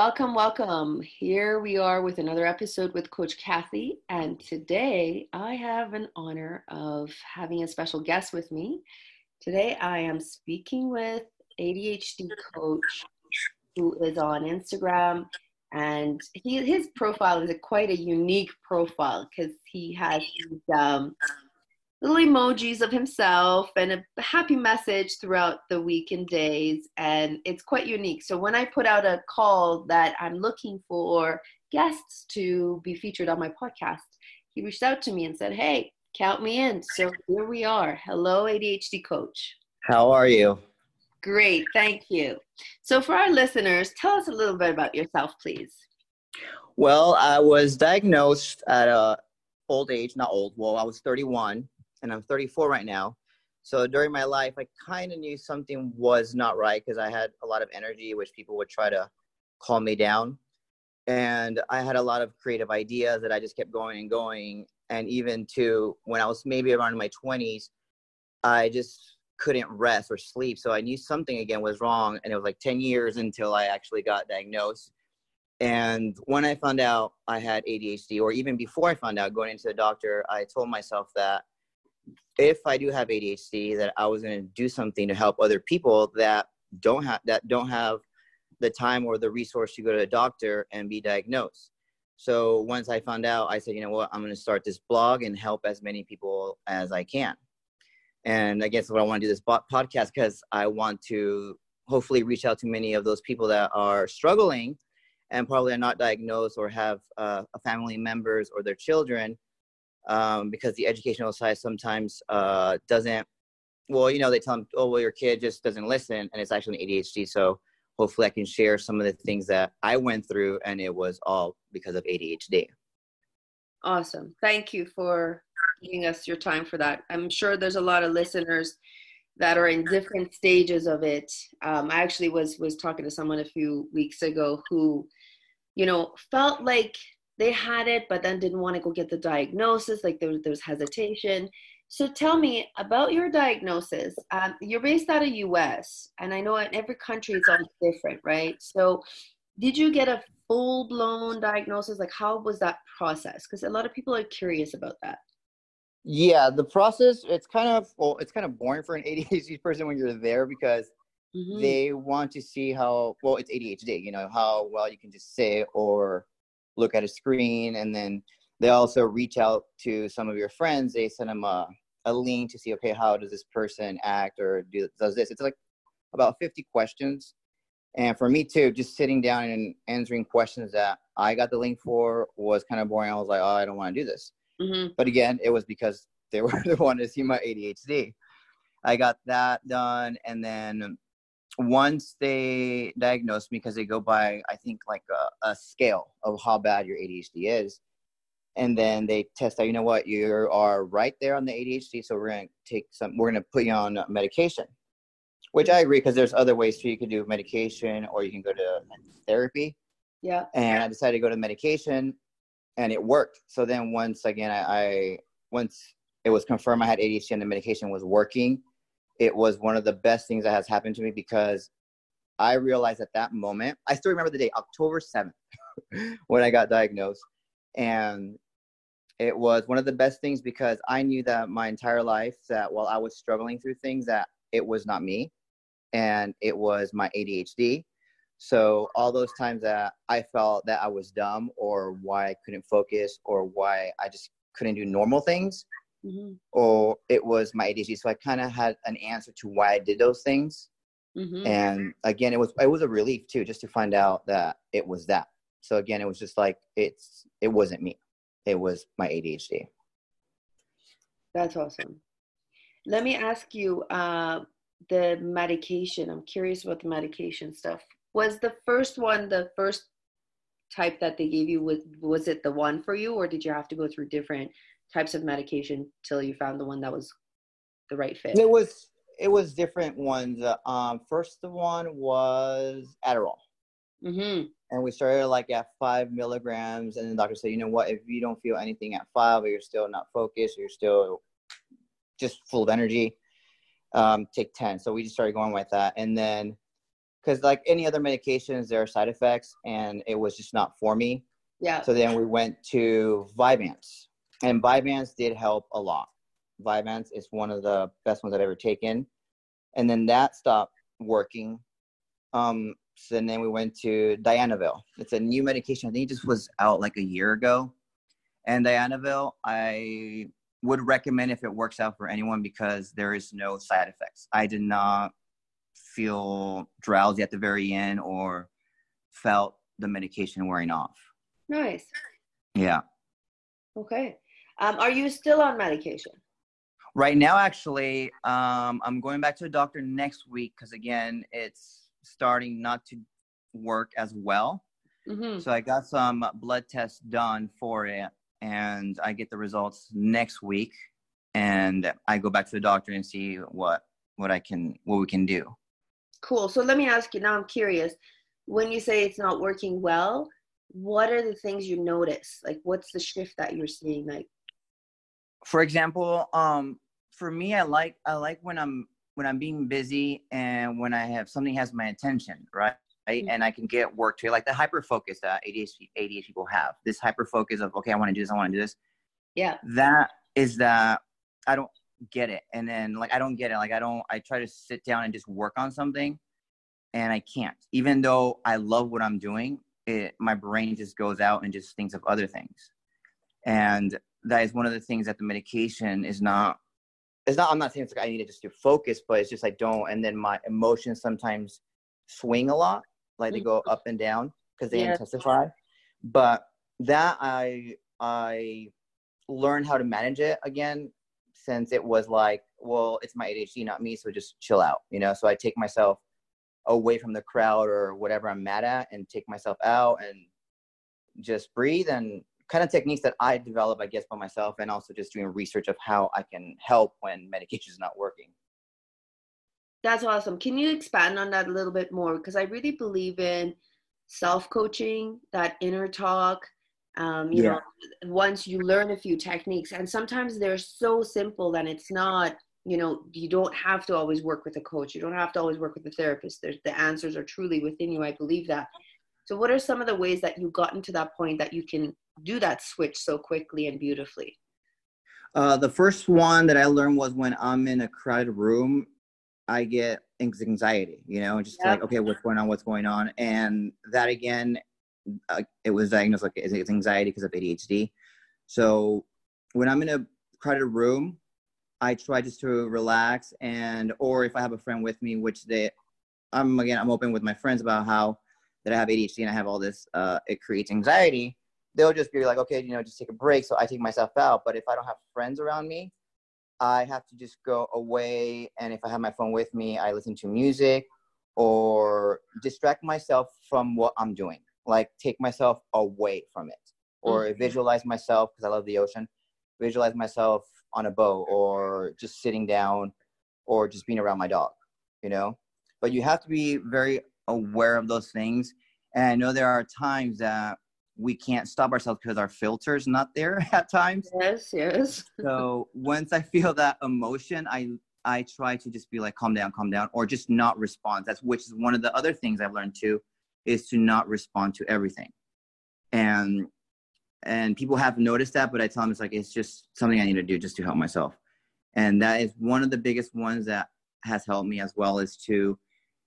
Welcome, welcome. Here we are with another episode with Coach Kathy, and today I have an honor of having a special guest with me. Today I am speaking with ADHD coach who is on Instagram, and his profile is quite a unique profile because he has these, little emojis of himself and a happy message throughout the week and days, and it's quite unique. So when I put out a call that I'm looking for guests to be featured on my podcast, he reached out to me and said, hey, count me in. So here we are. Hello, ADHD coach. How are you? Great. Thank you. So for our listeners, tell us a little bit about yourself, please. Well, I was diagnosed at I was 31. And I'm 34 right now. So during my life, I kind of knew something was not right because I had a lot of energy, which people would try to calm me down. And I had a lot of creative ideas that I just kept going and going. And even to when I was maybe around my 20s, I just couldn't rest or sleep. So I knew something again was wrong. And it was like 10 years until I actually got diagnosed. And when I found out I had ADHD, or even before I found out going into the doctor, I told myself that if I do have ADHD, that I was going to do something to help other people that don't have the time or the resource to go to a doctor and be diagnosed. So once I found out, I said, you know what, I'm going to start this blog and help as many people as I can. And I guess what I want to do this podcast because I want to hopefully reach out to many of those people that are struggling and probably are not diagnosed or have family members or their children. Because the educational side sometimes they tell them, your kid just doesn't listen, and it's actually an ADHD. So hopefully I can share some of the things that I went through, and it was all because of ADHD. Awesome. Thank you for giving us your time for that. I'm sure there's a lot of listeners that are in different stages of it. I actually was talking to someone a few weeks ago who, felt like they had it, but then didn't want to go get the diagnosis. Like there was hesitation. So tell me about your diagnosis. You're based out of U.S., and I know in every country it's all different, right? So did you get a full-blown diagnosis? Like, how was that process? Because a lot of people are curious about that. Yeah, the process, it's kind of boring for an ADHD person when you're there because mm-hmm. they want to see how well it's ADHD. How well you can just say or look at a screen, and then they also reach out to some of your friends. They send them a link to see, okay, how does this person act or does this? It's like about 50 questions. And for me too, just sitting down and answering questions that I got the link for was kind of boring. I was like, I don't want to do this. Mm-hmm. But again, it was because they wanted to see my ADHD. I got that done. And then once they diagnosed me, because they go by, I think, like a scale of how bad your ADHD is. And then they test out, you know what, you are right there on the ADHD. So we're going to put you on medication, which I agree, because there's other ways too. You can do medication or you can go to therapy. Yeah. And I decided to go to medication, and it worked. So then once it was confirmed I had ADHD and the medication was working, it was one of the best things that has happened to me, because I realized at that moment, I still remember the day, October 7th, when I got diagnosed. And it was one of the best things, because I knew that my entire life that while I was struggling through things, that it was not me and it was my ADHD. So all those times that I felt that I was dumb, or why I couldn't focus, or why I just couldn't do normal things, mm-hmm. or it was my ADHD. So I kind of had an answer to why I did those things. Mm-hmm. And again, it was a relief too, just to find out that it was that. So again, it was just like, it wasn't me. It was my ADHD. That's awesome. Let me ask you, the medication. I'm curious about the medication stuff. Was the first one, the first type that they gave you, was it the one for you, or did you have to go through different types of medication till you found the one that was the right fit? It was different ones. First one was Adderall. Mm-hmm. And we started like at 5 milligrams, and the doctor said, you know what, if you don't feel anything at 5, or you're still not focused, or you're still just full of energy, take 10. So we just started going with that. And then because like any other medications, there are side effects, and it was just not for me. Yeah. So then we went to Vyvanse, and Vyvanse did help a lot. Vyvanse is one of the best ones I've ever taken. And then that stopped working. So then we went to Dianaville. It's a new medication. I think it just was out like a year ago. And Dianaville, I would recommend if it works out for anyone because there is no side effects. I did not feel drowsy at the very end or felt the medication wearing off. Nice. Yeah. Okay. Are you still on medication? Right now, actually, I'm going back to the doctor next week because, again, it's starting not to work as well. Mm-hmm. So I got some blood tests done for it, and I get the results next week, and I go back to the doctor and see what we can do. Cool. So let me ask you, now I'm curious, when you say it's not working well, what are the things you notice? Like, what's the shift that you're seeing? Like, for example, for me, I like when I'm being busy and when I have something has my attention, right? Mm-hmm. And I can get work to it, like the hyper focus that ADHD people have. This hyper focus of, okay, I want to do this. Yeah. That I don't get it. And then like, I try to sit down and just work on something and I can't, even though I love what I'm doing. My brain just goes out and just thinks of other things. And that is one of the things that the medication is not, I'm not saying it's like I need to just do focus, but it's just I don't. And then my emotions sometimes swing a lot, like they go up and down because they intensify. But that I learned how to manage it again, since it was like, well, it's my ADHD, not me. So just chill out, you know? So I take myself away from the crowd or whatever I'm mad at and take myself out and just breathe, and kind of techniques that I develop, I guess, by myself, and also just doing research of how I can help when medication is not working. That's awesome. Can you expand on that a little bit more? Because I really believe in self-coaching, that inner talk. You know, once you learn a few techniques, and sometimes they're so simple that it's not, you know, you don't have to always work with a coach. You don't have to always work with a therapist. The answers are truly within you. I believe that. So what are some of the ways that you've gotten to that point that you can do that switch so quickly and beautifully? The first one that I learned was when I'm in a crowded room, I get anxiety, you know, just like, okay, what's going on? And that, again, it was diagnosed like it's anxiety because of ADHD. So when I'm in a crowded room, I try just to relax, and or if I have a friend with me, which I'm open with my friends about how that I have ADHD and I have all this, it creates anxiety. They'll just be like, okay, you know, just take a break. So I take myself out. But if I don't have friends around me, I have to just go away. And if I have my phone with me, I listen to music or distract myself from what I'm doing, like take myself away from it, or visualize myself, because I love the ocean, visualize myself on a boat or just sitting down or just being around my dog, you know. But you have to be very aware of those things. And I know there are times that we can't stop ourselves because our filter's not there at times. Yes. So once I feel that emotion, I try to just be like, calm down, or just not respond. Which is one of the other things I've learned too, is to not respond to everything. And people have noticed that, but I tell them it's like, it's just something I need to do just to help myself. And that is one of the biggest ones that has helped me as well, is to,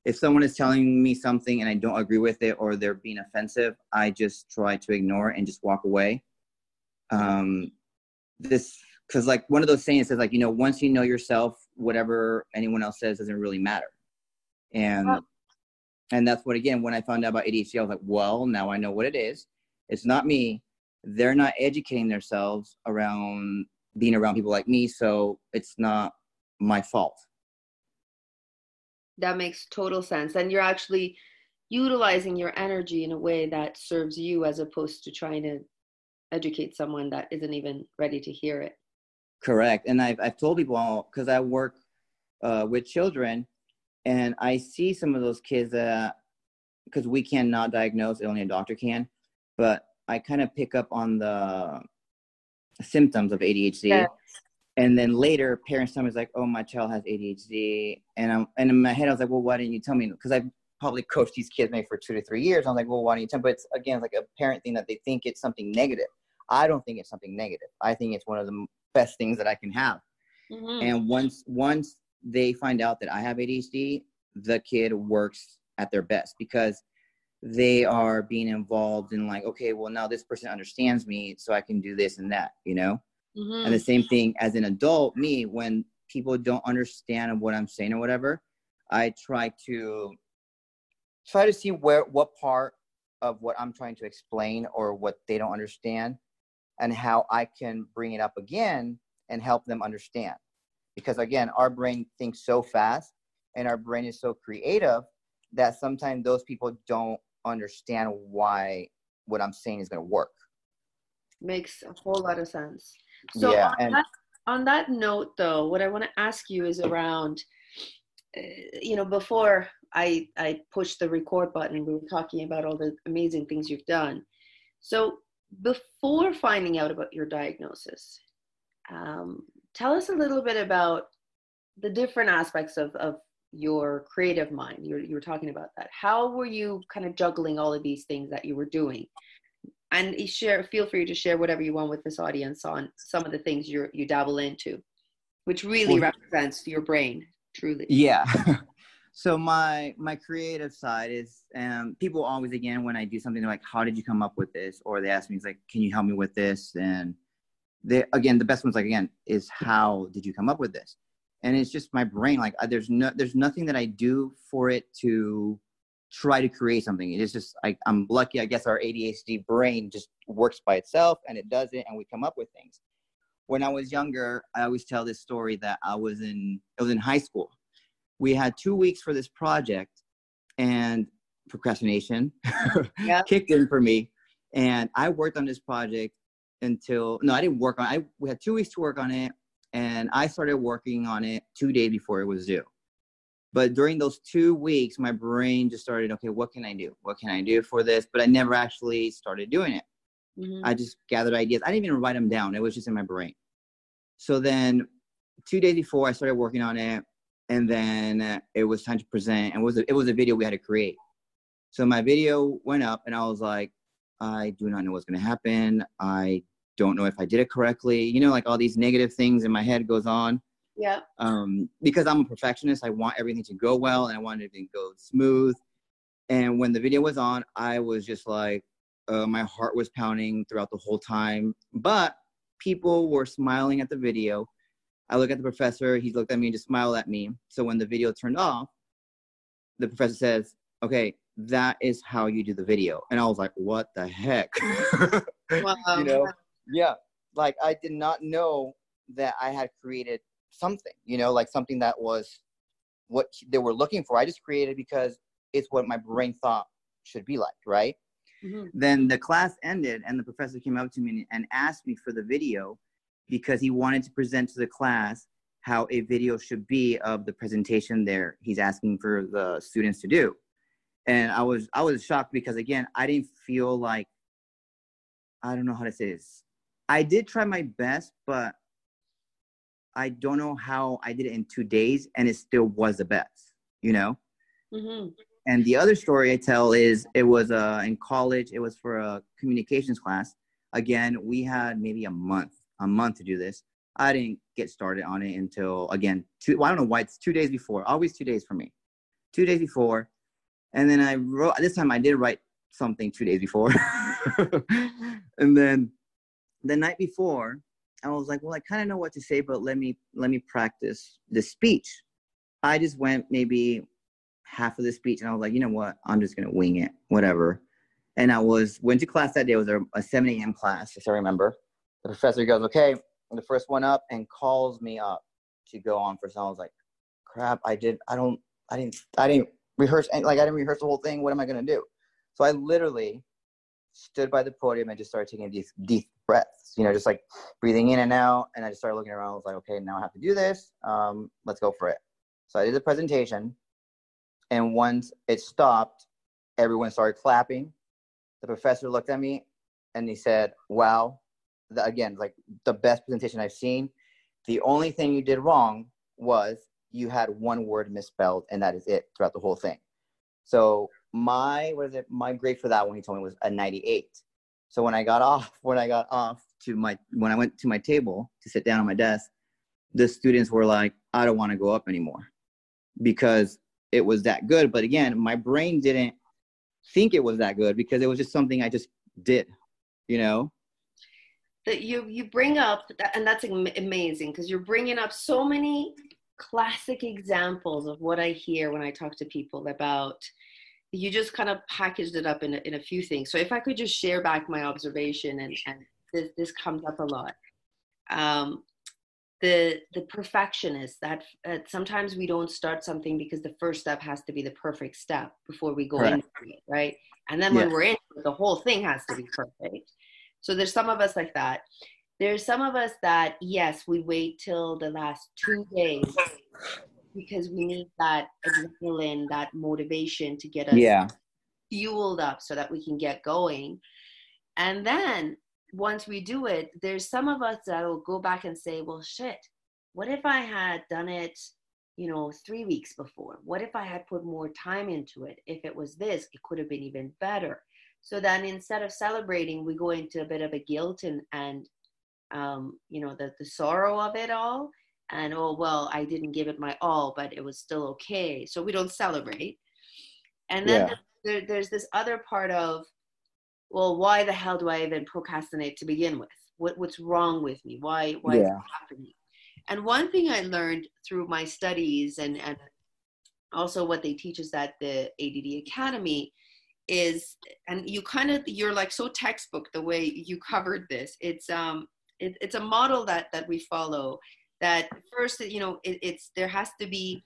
if someone is telling me something and I don't agree with it or they're being offensive, I just try to ignore it and just walk away. Cause like one of those sayings says like, you know, once you know yourself, whatever anyone else says doesn't really matter. And that's what, again, when I found out about ADHD, I was like, well, now I know what it is. It's not me. They're not educating themselves around being around people like me. So it's not my fault. That makes total sense. And you're actually utilizing your energy in a way that serves you, as opposed to trying to educate someone that isn't even ready to hear it. Correct. And I've told people, because I work with children, and I see some of those kids that, because we cannot diagnose, only a doctor can, but I kind of pick up on the symptoms of ADHD. Yes. And then later, parents tell me, it's like, oh, my child has ADHD. And in my head, I was like, well, why didn't you tell me? Because I've probably coach these kids maybe for 2 to 3 years. I'm like, well, why don't you tell them? But it's, again, like a parent thing that they think it's something negative. I don't think it's something negative. I think it's one of the best things that I can have. Mm-hmm. And once they find out that I have ADHD, the kid works at their best because they are being involved in like, okay, well, now this person understands me, so I can do this and that, you know? Mm-hmm. And the same thing as an adult, me, when people don't understand what I'm saying or whatever, I try to see what part of what I'm trying to explain or what they don't understand and how I can bring it up again and help them understand. Because again, our brain thinks so fast and our brain is so creative that sometimes those people don't understand why what I'm saying is going to work. Makes a whole lot of sense. So yeah, on that note, though, what I want to ask you is around, before I pushed the record button, we were talking about all the amazing things you've done. So before finding out about your diagnosis, tell us a little bit about the different aspects of your creative mind. You were talking about that. How were you kind of juggling all of these things that you were doing? And feel free to share whatever you want with this audience on some of the things you dabble into, which really represents your brain, truly. Yeah. So my creative side is, people always, again, when I do something, they're like, how did you come up with this? Or they ask me, it's like, can you help me with this? And they, again, the best one's like, again, is how did you come up with this? And it's just my brain. Like there's nothing that I do for it to try to create something. It is just, I'm lucky, I guess our ADHD brain just works by itself and it does it. And we come up with things. When I was younger, I always tell this story that I was in high school. We had 2 weeks for this project and procrastination kicked in for me. And I worked on this project we had 2 weeks to work on it. And I started working on it 2 days before it was due. But during those 2 weeks, my brain just started, okay, what can I do? What can I do for this? But I never actually started doing it. Mm-hmm. I just gathered ideas. I didn't even write them down. It was just in my brain. So then 2 days before, I started working on it. And then it was time to present. And it was a video we had to create. So my video went up and I was like, I do not know what's going to happen. I don't know if I did it correctly, like all these negative things in my head goes on. Yeah. Because I'm a perfectionist, I want everything to go well and I want everything to go smooth. And when the video was on, I was just like, my heart was pounding throughout the whole time, but people were smiling at the video. I looked at the professor, he looked at me and just smiled at me. So when the video turned off, the professor says, okay, that is how you do the video. And I was like, what the heck? Wow. Yeah, like I did not know that I had created something, like something that was what they were looking for. I just created because it's what my brain thought should be like, right? Mm-hmm. Then the class ended and the professor came up to me and asked me for the video because he wanted to present to the class how a video should be of the presentation there he's asking for the students to do. And I was shocked because, again, I didn't feel like, I don't know how to say this. I did try my best, but I don't know how I did it in 2 days, and it still was the best, Mm-hmm. And the other story I tell is it was in college. It was for a communications class. Again, we had maybe a month to do this. I didn't get started on it until, again, I don't know why it's 2 days before. Always 2 days for me. 2 days before. And then this time I did write something 2 days before. And then the night before, I was like, well, I kind of know what to say, but let me practice the speech. I just went maybe half of the speech and I was like, you know what? I'm just going to wing it, whatever. And I went to class that day. It was a 7 a.m. class, if I remember. The professor goes, okay, I'm the first one up, and calls me up to go on first. And I was like, crap, I didn't rehearse. Like I didn't rehearse the whole thing. What am I going to do? So I literally stood by the podium and just started taking these deep breaths, just like breathing in and out. And I just started looking around. I was like, okay, now I have to do this. Let's go for it. So I did the presentation. And once it stopped, everyone started clapping. The professor looked at me and he said, wow, again, like the best presentation I've seen. The only thing you did wrong was you had one word misspelled, and that is it throughout the whole thing. So my grade for that one, he told me, was a 98. So when I got off to my, when I went to my table to sit down on my desk, the students were like, I don't want to go up anymore because it was that good. But again, my brain didn't think it was that good because it was just something I just did, you know? That you bring up, and that's amazing because you're bringing up so many classic examples of what I hear when I talk to people about, you just kind of packaged it up in a few things. So if I could just share back my observation, and this comes up a lot. The perfectionist, that sometimes we don't start something because the first step has to be the perfect step before we go into it, right? And then when we're in it, the whole thing has to be perfect. So there's some of us like that. There's some of us that, yes, we wait till the last 2 days because we need that adrenaline, that motivation to get us fueled up so that we can get going. And then once we do it, there's some of us that will go back and say, well, shit, what if I had done it, 3 weeks before? What if I had put more time into it? If it was this, it could have been even better. So then instead of celebrating, we go into a bit of a guilt and the sorrow of it all. And, oh, well, I didn't give it my all, but it was still okay. So we don't celebrate. And then there's this other part of, well, why the hell do I even procrastinate to begin with? What's wrong with me? Why is it happening? And one thing I learned through my studies and also what they teach us at the ADD Academy is, and you're like so textbook the way you covered this. It's a model that we follow. That first, there has to be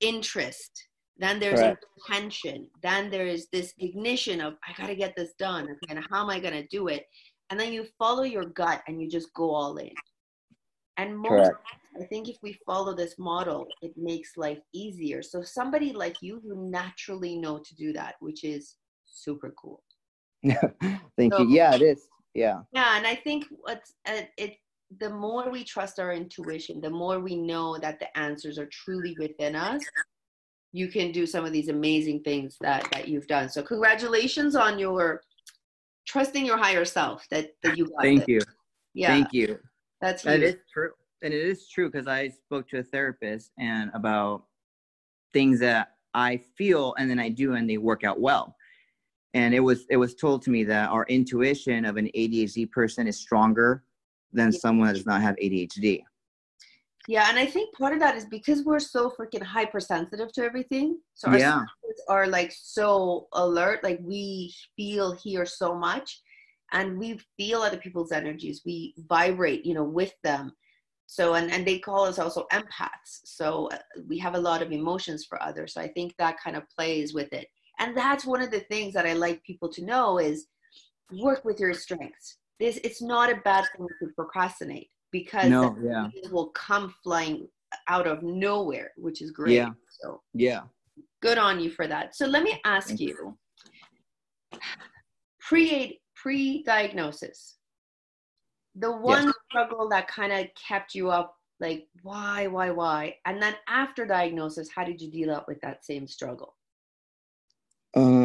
interest. Then there's intention. Then there is this ignition of, I got to get this done. And how am I going to do it? And then you follow your gut and you just go all in. And I think if we follow this model, it makes life easier. So somebody like you naturally know to do that, which is super cool. Thank you. Yeah, it is. Yeah. Yeah. And I think the more we trust our intuition, the more we know that the answers are truly within us, you can do some of these amazing things that you've done. So congratulations on your trusting your higher self that you got. Thank you. Yeah. Thank you. That is true. And it is true because I spoke to a therapist and about things that I feel and then I do and they work out well. And it was told to me that our intuition of an ADHD person is stronger than someone that does not have ADHD. Yeah, and I think part of that is because we're so freaking hypersensitive to everything. So our senses are like so alert, like we hear so much, and we feel other people's energies. We vibrate, with them. So, and they call us also empaths. So we have a lot of emotions for others. So I think that kind of plays with it. And that's one of the things that I like people to know is work with your strengths. It's not a bad thing to procrastinate because it will come flying out of nowhere, which is great. Yeah. So good on you for that. So let me ask you, pre-diagnosis, the one struggle that kind of kept you up, like why? And then after diagnosis, how did you deal up with that same struggle?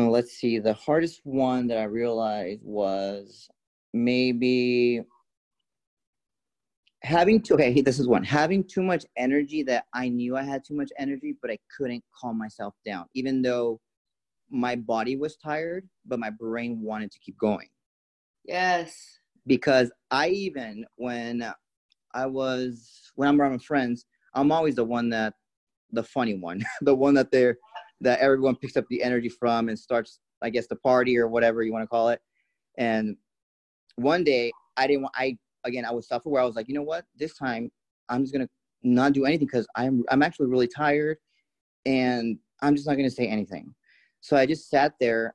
Let's see. The hardest one that I realized was maybe having too much energy, that I knew I had too much energy, but I couldn't calm myself down, even though my body was tired, but my brain wanted to keep going. Yes. Because when I'm around my friends, I'm always the funny one, the one that everyone picks up the energy from and starts, I guess, the party or whatever you want to call it. And one day, I was self-aware. I was like, you know what? This time, I'm just going to not do anything because I'm actually really tired and I'm just not going to say anything. So I just sat there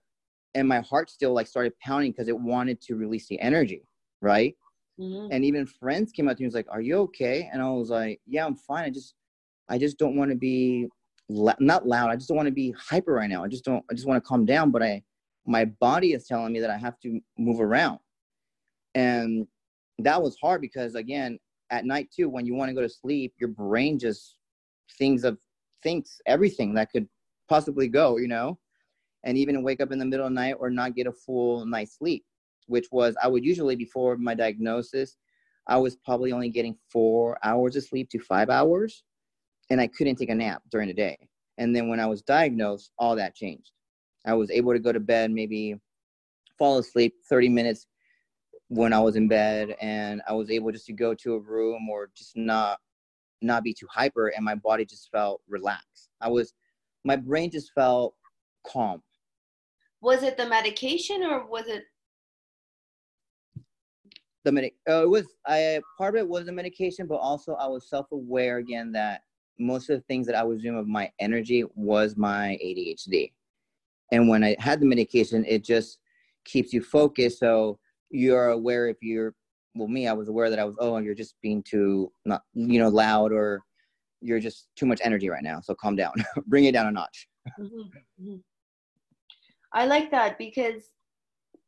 and my heart still like started pounding because it wanted to release the energy, right? Mm-hmm. And even friends came up to me and was like, are you okay? And I was like, yeah, I'm fine. I just don't want to be not loud. I just don't want to be hyper right now. I just want to calm down. But my body is telling me that I have to move around. And that was hard because, again, at night too, when you want to go to sleep, your brain just thinks everything that could possibly go, and even wake up in the middle of the night or not get a full night's sleep, which was, I would usually, before my diagnosis, I was probably only getting 4 hours of sleep to 5 hours, and I couldn't take a nap during the day. And then when I was diagnosed, all that changed. I was able to go to bed, maybe fall asleep 30 minutes when I was in bed, and I was able just to go to a room or just not be too hyper, and my body just felt relaxed. My brain just felt calm. Was it the medication or was it? Part of it was the medication, but also I was self-aware again that most of the things that I was doing with my energy was my ADHD. And when I had the medication, it just keeps you focused. So you're aware if you're, well, me, I was aware that I was, oh, you're just being too, not, loud, or you're just too much energy right now. So calm down, bring it down a notch. Mm-hmm. Mm-hmm. I like that, because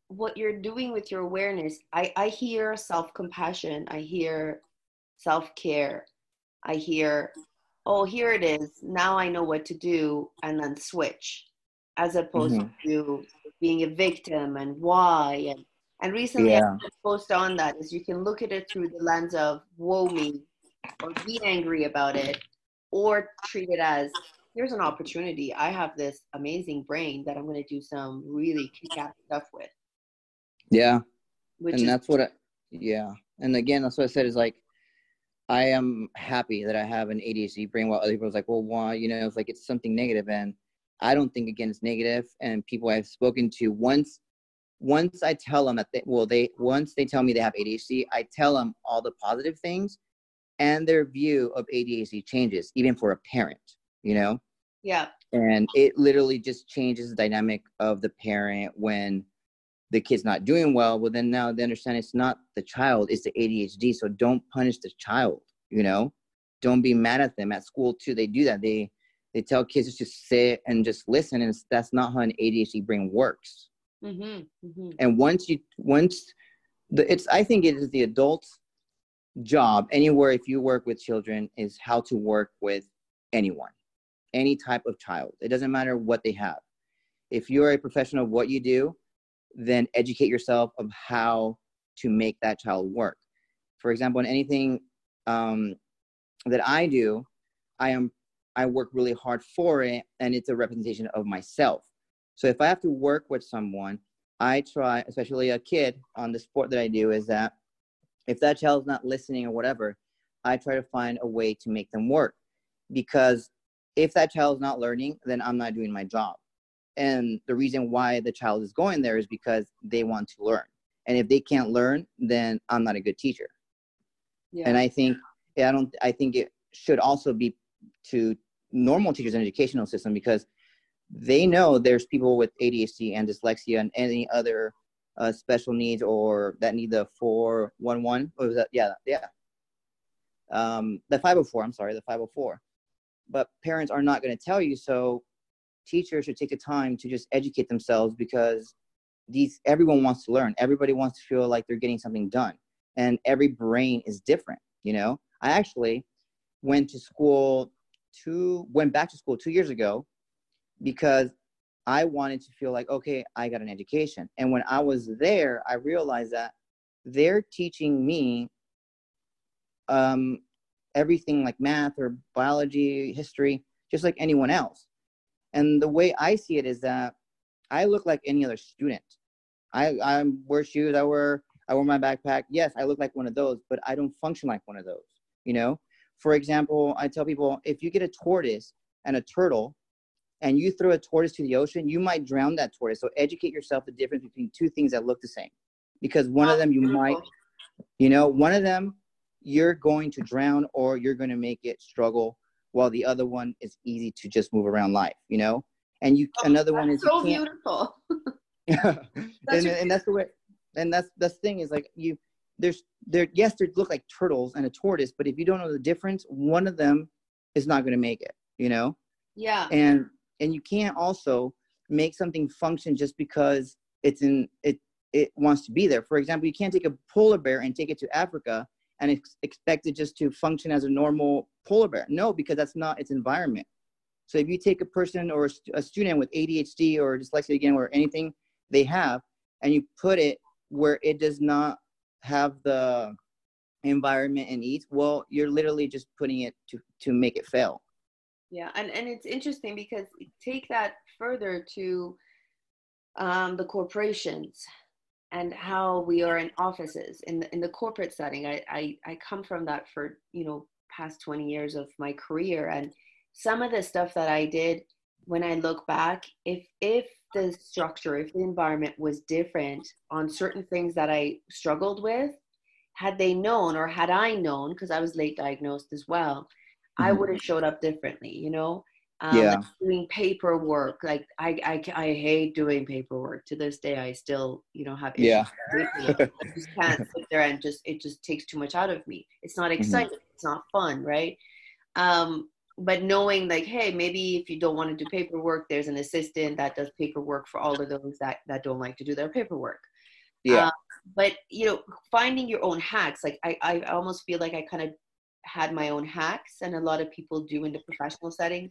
what you're doing with your awareness, I hear self-compassion, I hear self-care, I hear, oh, here it is, now I know what to do, and then switch, as opposed mm-hmm. to being a victim and why. And recently I posted on that, is you can look at it through the lens of woe me, or be angry about it, or treat it as, here's an opportunity. I have this amazing brain that I'm going to do some really kick-ass stuff with. Yeah. And again, that's what I said, is like, I am happy that I have an ADHD brain, while other people are like, well, why? It's like, it's something negative. And I don't think, again, it's negative. And people I've spoken to, once I tell them that once they tell me they have ADHD, I tell them all the positive things, and their view of ADHD changes, even for a parent. Yeah. And it literally just changes the dynamic of the parent when the kid's not doing well. Well, then now they understand it's not the child, it's the ADHD. So don't punish the child, Don't be mad at them. At school too, they do that. They tell kids to just sit and just listen, and that's not how an ADHD brain works. Mm-hmm. Mm-hmm. And I think it is the adult's job anywhere, if you work with children, is how to work with anyone. Any type of child. It doesn't matter what they have. If you're a professional of what you do, then educate yourself of how to make that child work. For example, in anything that I do, I work really hard for it, and it's a representation of myself. So if I have to work with someone, I try, especially a kid on the sport that I do, is that if that child's not listening or whatever, I try to find a way to make them work, because if that child's not learning, then I'm not doing my job. And the reason why the child is going there is because they want to learn. And if they can't learn, then I'm not a good teacher. Yeah. And I think it should also be to normal teachers in the educational system, because they know there's people with ADHD and dyslexia and any other special needs, or that need the 411. What was that? Yeah. The 504, the 504. But parents are not going to tell you, so teachers should take the time to just educate themselves, because everyone wants to learn. Everybody wants to feel like they're getting something done, and every brain is different, I actually went back to school 2 years ago, because I wanted to feel like, okay, I got an education. And when I was there, I realized that they're teaching me everything, like math or biology, history, just like anyone else. And the way I see it is that I look like any other student. I wear shoes, I wear my backpack. Yes, I look like one of those, but I don't function like one of those, For example, I tell people, if you get a tortoise and a turtle, and you throw a tortoise to the ocean, you might drown that tortoise. So educate yourself the difference between two things that look the same. Because one of them one of them, you're going to drown, or you're going to make it struggle, while the other one is easy to just move around life, And another one is so beautiful. And that's the way. And that's the thing, is like they look like turtles and a tortoise, but if you don't know the difference, one of them is not going to make it, Yeah. And you can't also make something function just because it wants to be there. For example, you can't take a polar bear and take it to Africa and expect it just to function as a normal polar bear. No, because that's not its environment. So if you take a person or a student with ADHD or dyslexia again, or anything they have, and you put it where it does not have the environment and needs, well, you're literally just putting it to make it fail. Yeah. And it's interesting because take that further to the corporations and how we are in offices in the corporate setting. I come from that for, past 20 years of my career, and some of the stuff that I did, when I look back, if the structure, if the environment was different on certain things that I struggled with, had they known, or had I known, because I was late diagnosed as well, I would have showed up differently, yeah. Like doing paperwork. Like I hate doing paperwork to this day. I still, have issues. Yeah. With me. I just can't sit there and it just takes too much out of me. It's not exciting. It's not fun. Right. But knowing like, hey, maybe if you don't want to do paperwork, there's an assistant that does paperwork for all of those that don't like to do their paperwork. Yeah. But, finding your own hacks, like I almost feel like I kind of had my own hacks, and a lot of people do in the professional settings.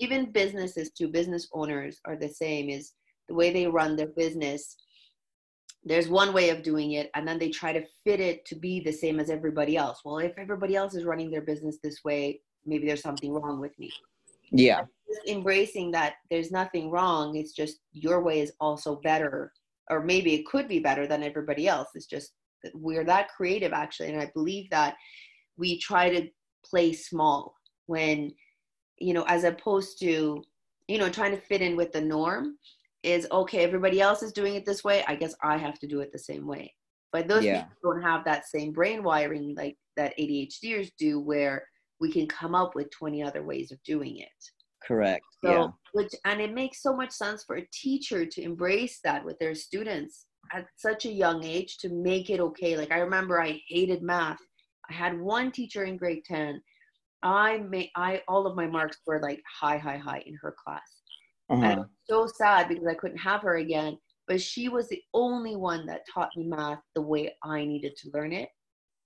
Even businesses too, business owners are the same, is the way they run their business. There's one way of doing it, and then they try to fit it to be the same as everybody else. Well, if everybody else is running their business this way, maybe there's something wrong with me. Yeah. Just embracing that there's nothing wrong. It's just your way is also better, or maybe it could be better than everybody else. It's just that we're that creative, actually. And I believe that we try to play small when, as opposed to, trying to fit in with the norm is, okay, everybody else is doing it this way, I guess I have to do it the same way. But those people don't have that same brain wiring like that ADHDers do, where we can come up with 20 other ways of doing it. Correct. So, yeah. And it makes so much sense for a teacher to embrace that with their students at such a young age, to make it okay. Like I remember I hated math. I had one teacher in grade 10. All of my marks were like high in her class. And I was so sad because I couldn't have her again, but she was the only one that taught me math the way I needed to learn it.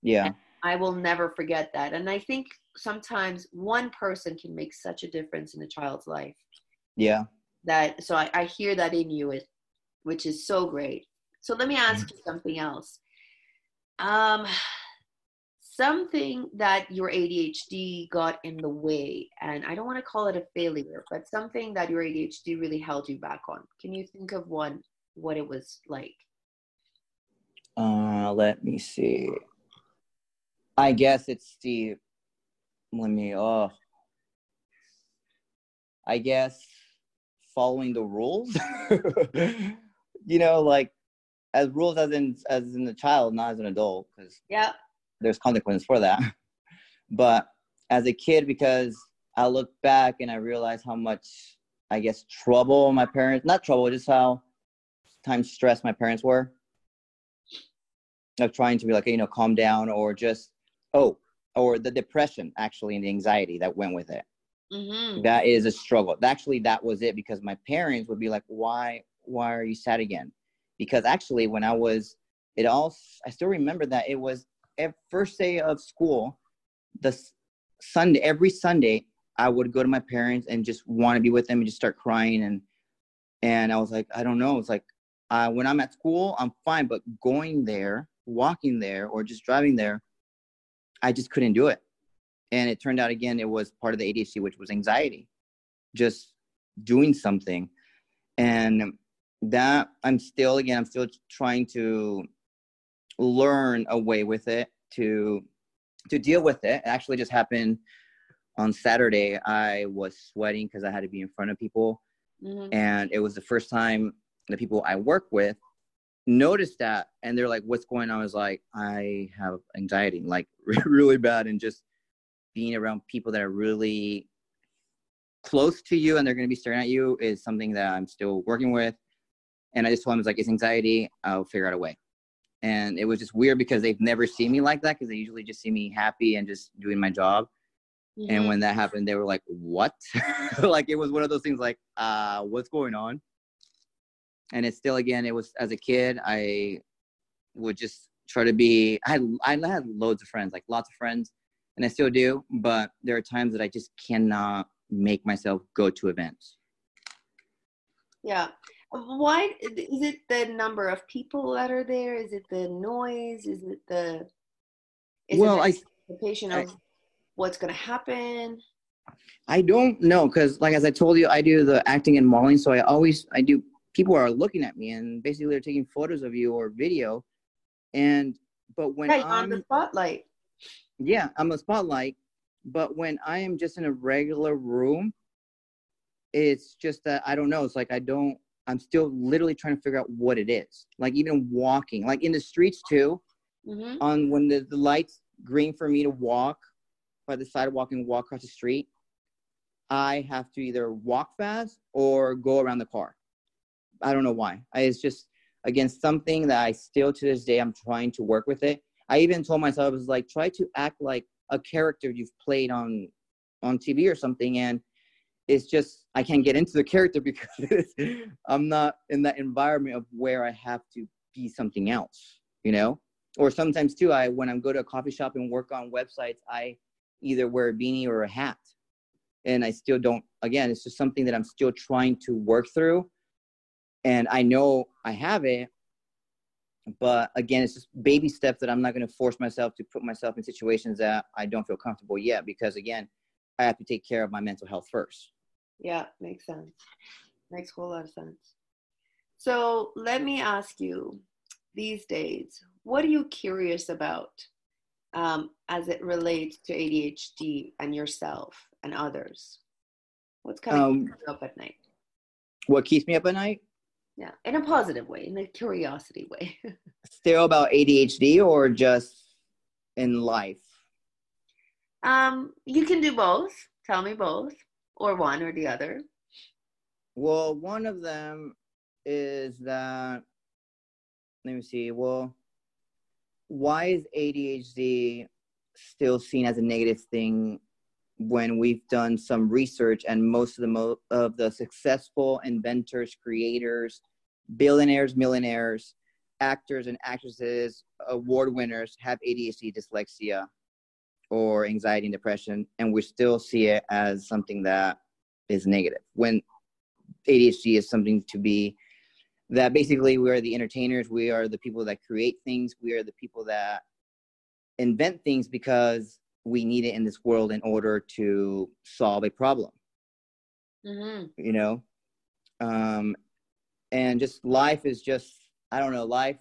Yeah. And I will never forget that. And I think sometimes one person can make such a difference in a child's life. Yeah. So I hear that in you, which is so great. So let me ask you something else. Something that your ADHD got in the way, and I don't want to call it a failure, but something that your ADHD really held you back on. Can you think of one, what it was like? Let me see. I guess it's the, I guess following the rules, like as rules as in the child, not as an adult. Yeah. There's consequences for that. But as a kid, because I look back and I realize how much, I guess, trouble my parents, not trouble, just how times stressed my parents were, of trying to be like, calm down, or just, or the depression actually, and the anxiety that went with it. That is a struggle. Actually, that was it, because my parents would be like, why are you sad again? Because actually when I was, I still remember that it was, first day of school, every Sunday I would go to my parents and just want to be with them and just start crying, and I was like, I don't know, it's like when I'm at school I'm fine, but going there, walking there, or just driving there, I just couldn't do it. And it turned out again it was part of the ADHD, which was anxiety, just doing something. And that I'm still trying to learn a way with it, to deal with it. It actually just happened on Saturday. I was sweating because I had to be in front of people. And it was the first time the people I work with noticed that, and they're like, what's going on? I was like, I have anxiety, like really bad, and just being around people that are really close to you and they're going to be staring at you is something that I'm still working with. And I just told them, it's anxiety, I'll figure out a way. And it was just weird because they've never seen me like that, because they usually just see me happy and just doing my job. And when that happened, they were like, what? Like, it was one of those things like, what's going on? And it's still, again, it was as a kid, I would just try to be, I had loads of friends, like lots of friends, and I still do. But there are times that I just cannot make myself go to events. Yeah. Why is it the number of people that are there? Is it the noise? Is it the anticipation of what's going to happen? I don't know, because like as I told you, I do the acting and modeling, so I do. People are looking at me, and basically they're taking photos of you or video, but when I'm on the spotlight, yeah, I'm a spotlight. But when I am just in a regular room, it's just that I don't know. It's like I'm still literally trying to figure out what it is. Like even walking, like in the streets too, mm-hmm. on when the light's green for me to walk by the sidewalk and walk across the street, I have to either walk fast or go around the car. I don't know why. It's just, again, something that I still to this day, I'm trying to work with it. I even told myself, I was like, try to act like a character you've played on TV or something. And it's just, I can't get into the character because I'm not in that environment of where I have to be something else, you know? Or sometimes too, when I go to a coffee shop and work on websites, I either wear a beanie or a hat. And I still don't, again, it's just something that I'm still trying to work through. And I know I have it, but again, it's just baby steps that I'm not going to force myself to put myself in situations that I don't feel comfortable yet, because again, I have to take care of my mental health first. Yeah, makes sense. Makes a whole lot of sense. So let me ask you, these days, what are you curious about as it relates to ADHD and yourself and others? What's kind of keeping you up at night? What keeps me up at night? Yeah, in a positive way, in a curiosity way. Still about ADHD or just in life? You can do both. Tell me both, or one or the other. Well, one of them is that, let me see. Well, why is ADHD still seen as a negative thing when we've done some research and most of the successful inventors, creators, billionaires, millionaires, actors and actresses, award winners have ADHD, dyslexia, or anxiety and depression, and we still see it as something that is negative, when ADHD is something to be, that basically we are the entertainers, we are the people that create things, we are the people that invent things because we need it in this world in order to solve a problem, mm-hmm. you know? And just life is just, I don't know, life.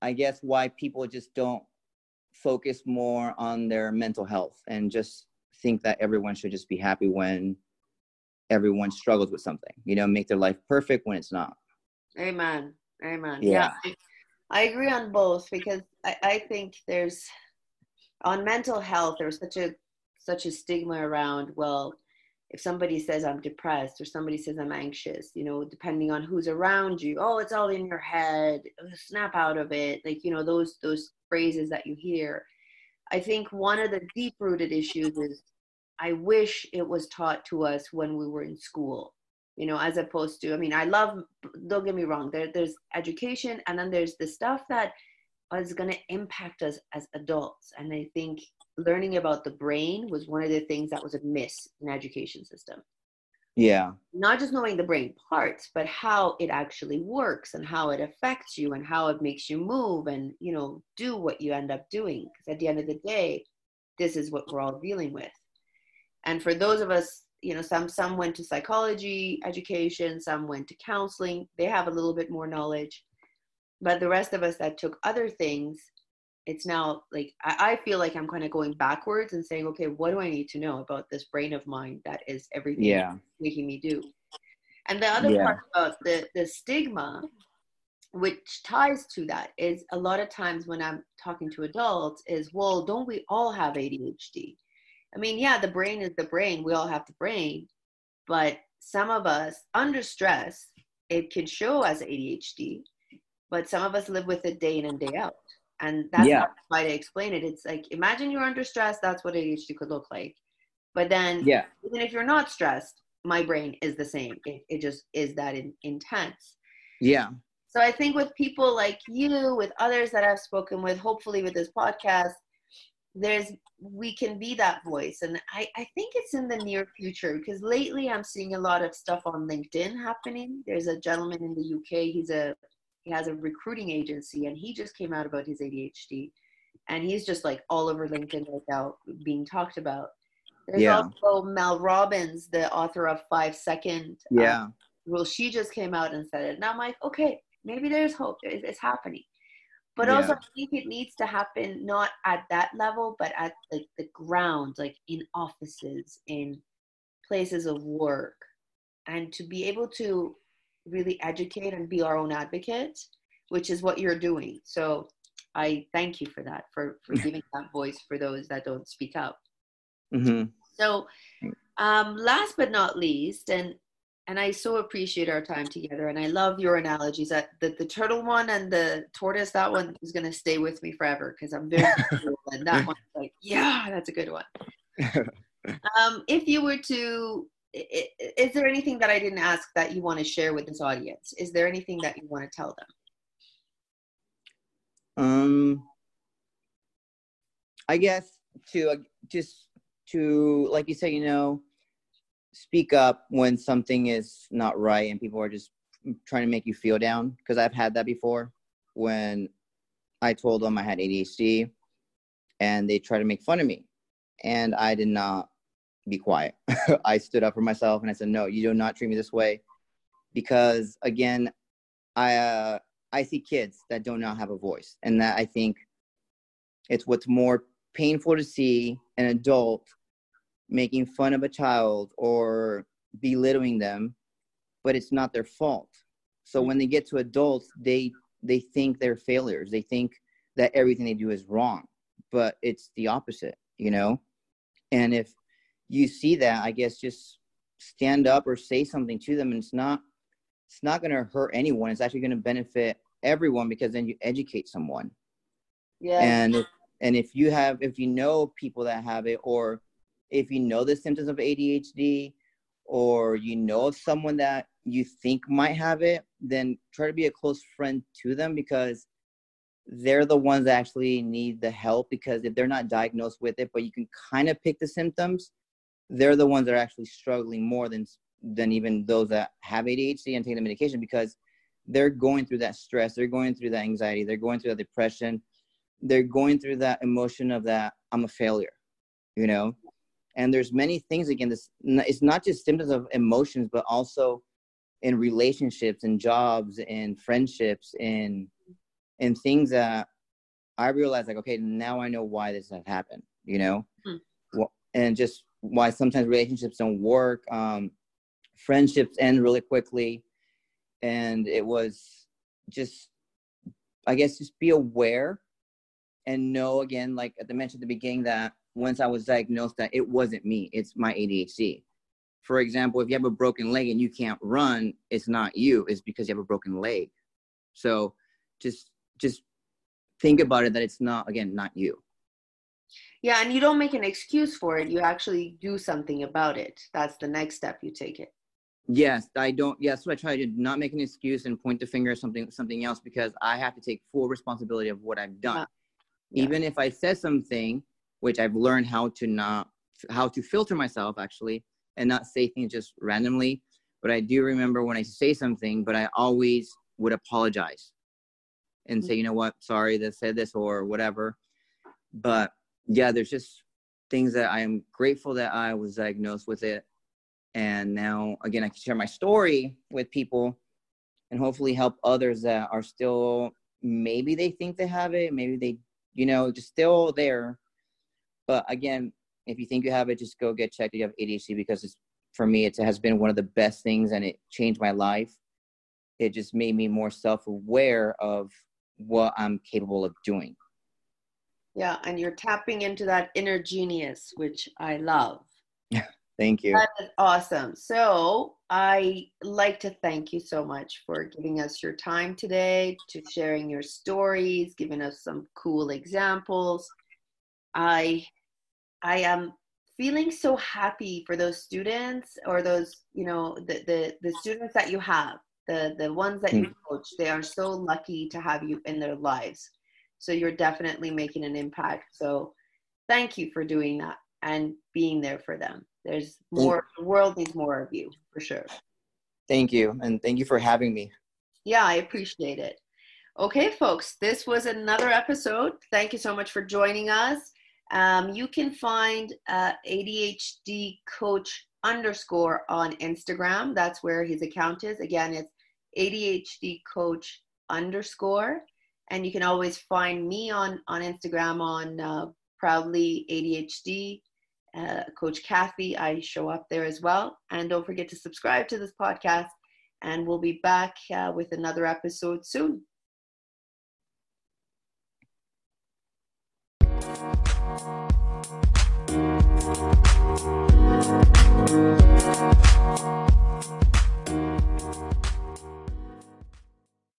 I guess why people just don't focus more on their mental health and just think that everyone should just be happy when everyone struggles with something, you know, make their life perfect when it's not. Amen. Amen. Yeah. I agree on both, because I think there's, on mental health, there's such a stigma around, well, if somebody says I'm depressed or somebody says I'm anxious, you know, depending on who's around you, oh, it's all in your head, snap out of it. Like, you know, those phrases that you hear. I think one of the deep-rooted issues is I wish it was taught to us when we were in school. You know, as opposed to, I mean, I love, don't get me wrong, there's education and then there's the stuff that is going to impact us as adults. And I think learning about the brain was one of the things that was amiss in education system. Yeah. Not just knowing the brain parts, but how it actually works and how it affects you and how it makes you move and, you know, do what you end up doing. Because at the end of the day, this is what we're all dealing with. And for those of us, you know, some went to psychology education, some went to counseling. They have a little bit more knowledge. But the rest of us that took other things, it's now like, I feel like I'm kind of going backwards and saying, okay, what do I need to know about this brain of mine that is everything making me do? And the other part about the stigma, which ties to that, is a lot of times when I'm talking to adults is, well, don't we all have ADHD? I mean, yeah, the brain is the brain. We all have the brain. But some of us, under stress, it can show as ADHD. But some of us live with it day in and day out. And that's not the way to explain it. It's like, imagine you're under stress. That's what ADHD could look like. But then even if you're not stressed, my brain is the same. It just is that intense. Yeah. So I think with people like you, with others that I've spoken with, hopefully with this podcast, we can be that voice. And I think it's in the near future, because lately I'm seeing a lot of stuff on LinkedIn happening. There's a gentleman in the UK, he has a recruiting agency, and he just came out about his ADHD, and he's just like all over LinkedIn right now being talked about. There's also Mel Robbins, the author of 5 Second. Well, she just came out and said it, and I'm like, okay, maybe there's hope. It's happening. But also, I think it needs to happen not at that level, but at like the ground, like in offices, in places of work, and to be able to really educate and be our own advocate, which is what you're doing. So I thank you for that, for giving that voice for those that don't speak up. Mm-hmm. So last but not least, and I so appreciate our time together. And I love your analogies. The turtle one and the tortoise, that one is going to stay with me forever, because I'm very cool. And that one's like, yeah, that's a good one. If you were to, is there anything that I didn't ask that you want to share with this audience? Is there anything that you want to tell them? I guess to, like you say, speak up when something is not right and people are just trying to make you feel down. Because I've had that before, when I told them I had ADHD and they tried to make fun of me, and I did not be quiet. I stood up for myself and I said, no, you do not treat me this way. Because again, I see kids that do not have a voice, and that I think it's what's more painful to see an adult making fun of a child or belittling them, but it's not their fault. So when they get to adults, they think they're failures. They think that everything they do is wrong, but it's the opposite, And if you see that, I guess just stand up or say something to them, and it's not going to hurt anyone. It's actually going to benefit everyone, because then you educate someone. Yeah. And if you know people that have it, or if you know the symptoms of ADHD, or of someone that you think might have it, then try to be a close friend to them, because they're the ones that actually need the help. Because if they're not diagnosed with it, but you can kind of pick the symptoms, they're the ones that are actually struggling more than even those that have ADHD and take the medication, because they're going through that stress, they're going through that anxiety, they're going through that depression, they're going through that emotion of that I'm a failure, And there's many things, again, it's not just symptoms of emotions, but also in relationships and jobs and friendships and things that I realized, like, okay, now I know why this has happened, And just why sometimes relationships don't work. Friendships end really quickly. And it was just, I guess, just be aware and know, again, like I mentioned at the beginning, that once I was diagnosed, that it wasn't me, it's my ADHD. For example, if you have a broken leg and you can't run, it's not you, it's because you have a broken leg. So just think about it, that it's not, again, not you. Yeah, and you don't make an excuse for it, you actually do something about it. That's the next step, you take it. Yes, so I try to not make an excuse and point the finger at something else, because I have to take full responsibility of what I've done. Even if I said something, which I've learned how to filter myself, actually, and not say things just randomly. But I do remember when I say something, but I always would apologize and say, you know what, sorry that I said this or whatever. But yeah, there's just things that I am grateful that I was diagnosed with it. And now, again, I can share my story with people and hopefully help others that are still, maybe they think they have it, maybe they, just still there. But again, if you think you have it, just go get checked if you have ADHD, because for me, it has been one of the best things, and it changed my life. It just made me more self-aware of what I'm capable of doing. Yeah, and you're tapping into that inner genius, which I love. Thank you. That is awesome. So I like to thank you so much for giving us your time today, to sharing your stories, giving us some cool examples. I am feeling so happy for those students, or those, the students that you have, the ones that you coach. They are so lucky to have you in their lives. So you're definitely making an impact. So thank you for doing that and being there for them. There's more, the world needs more of you, for sure. Thank you, and thank you for having me. Yeah, I appreciate it. Okay, folks, this was another episode. Thank you so much for joining us. You can find ADHD coach underscore on Instagram. That's where his account is. Again, it's ADHD coach underscore. And you can always find me on Instagram on Proudly ADHD. Coach Kathy, I show up there as well. And don't forget to subscribe to this podcast. And we'll be back with another episode soon.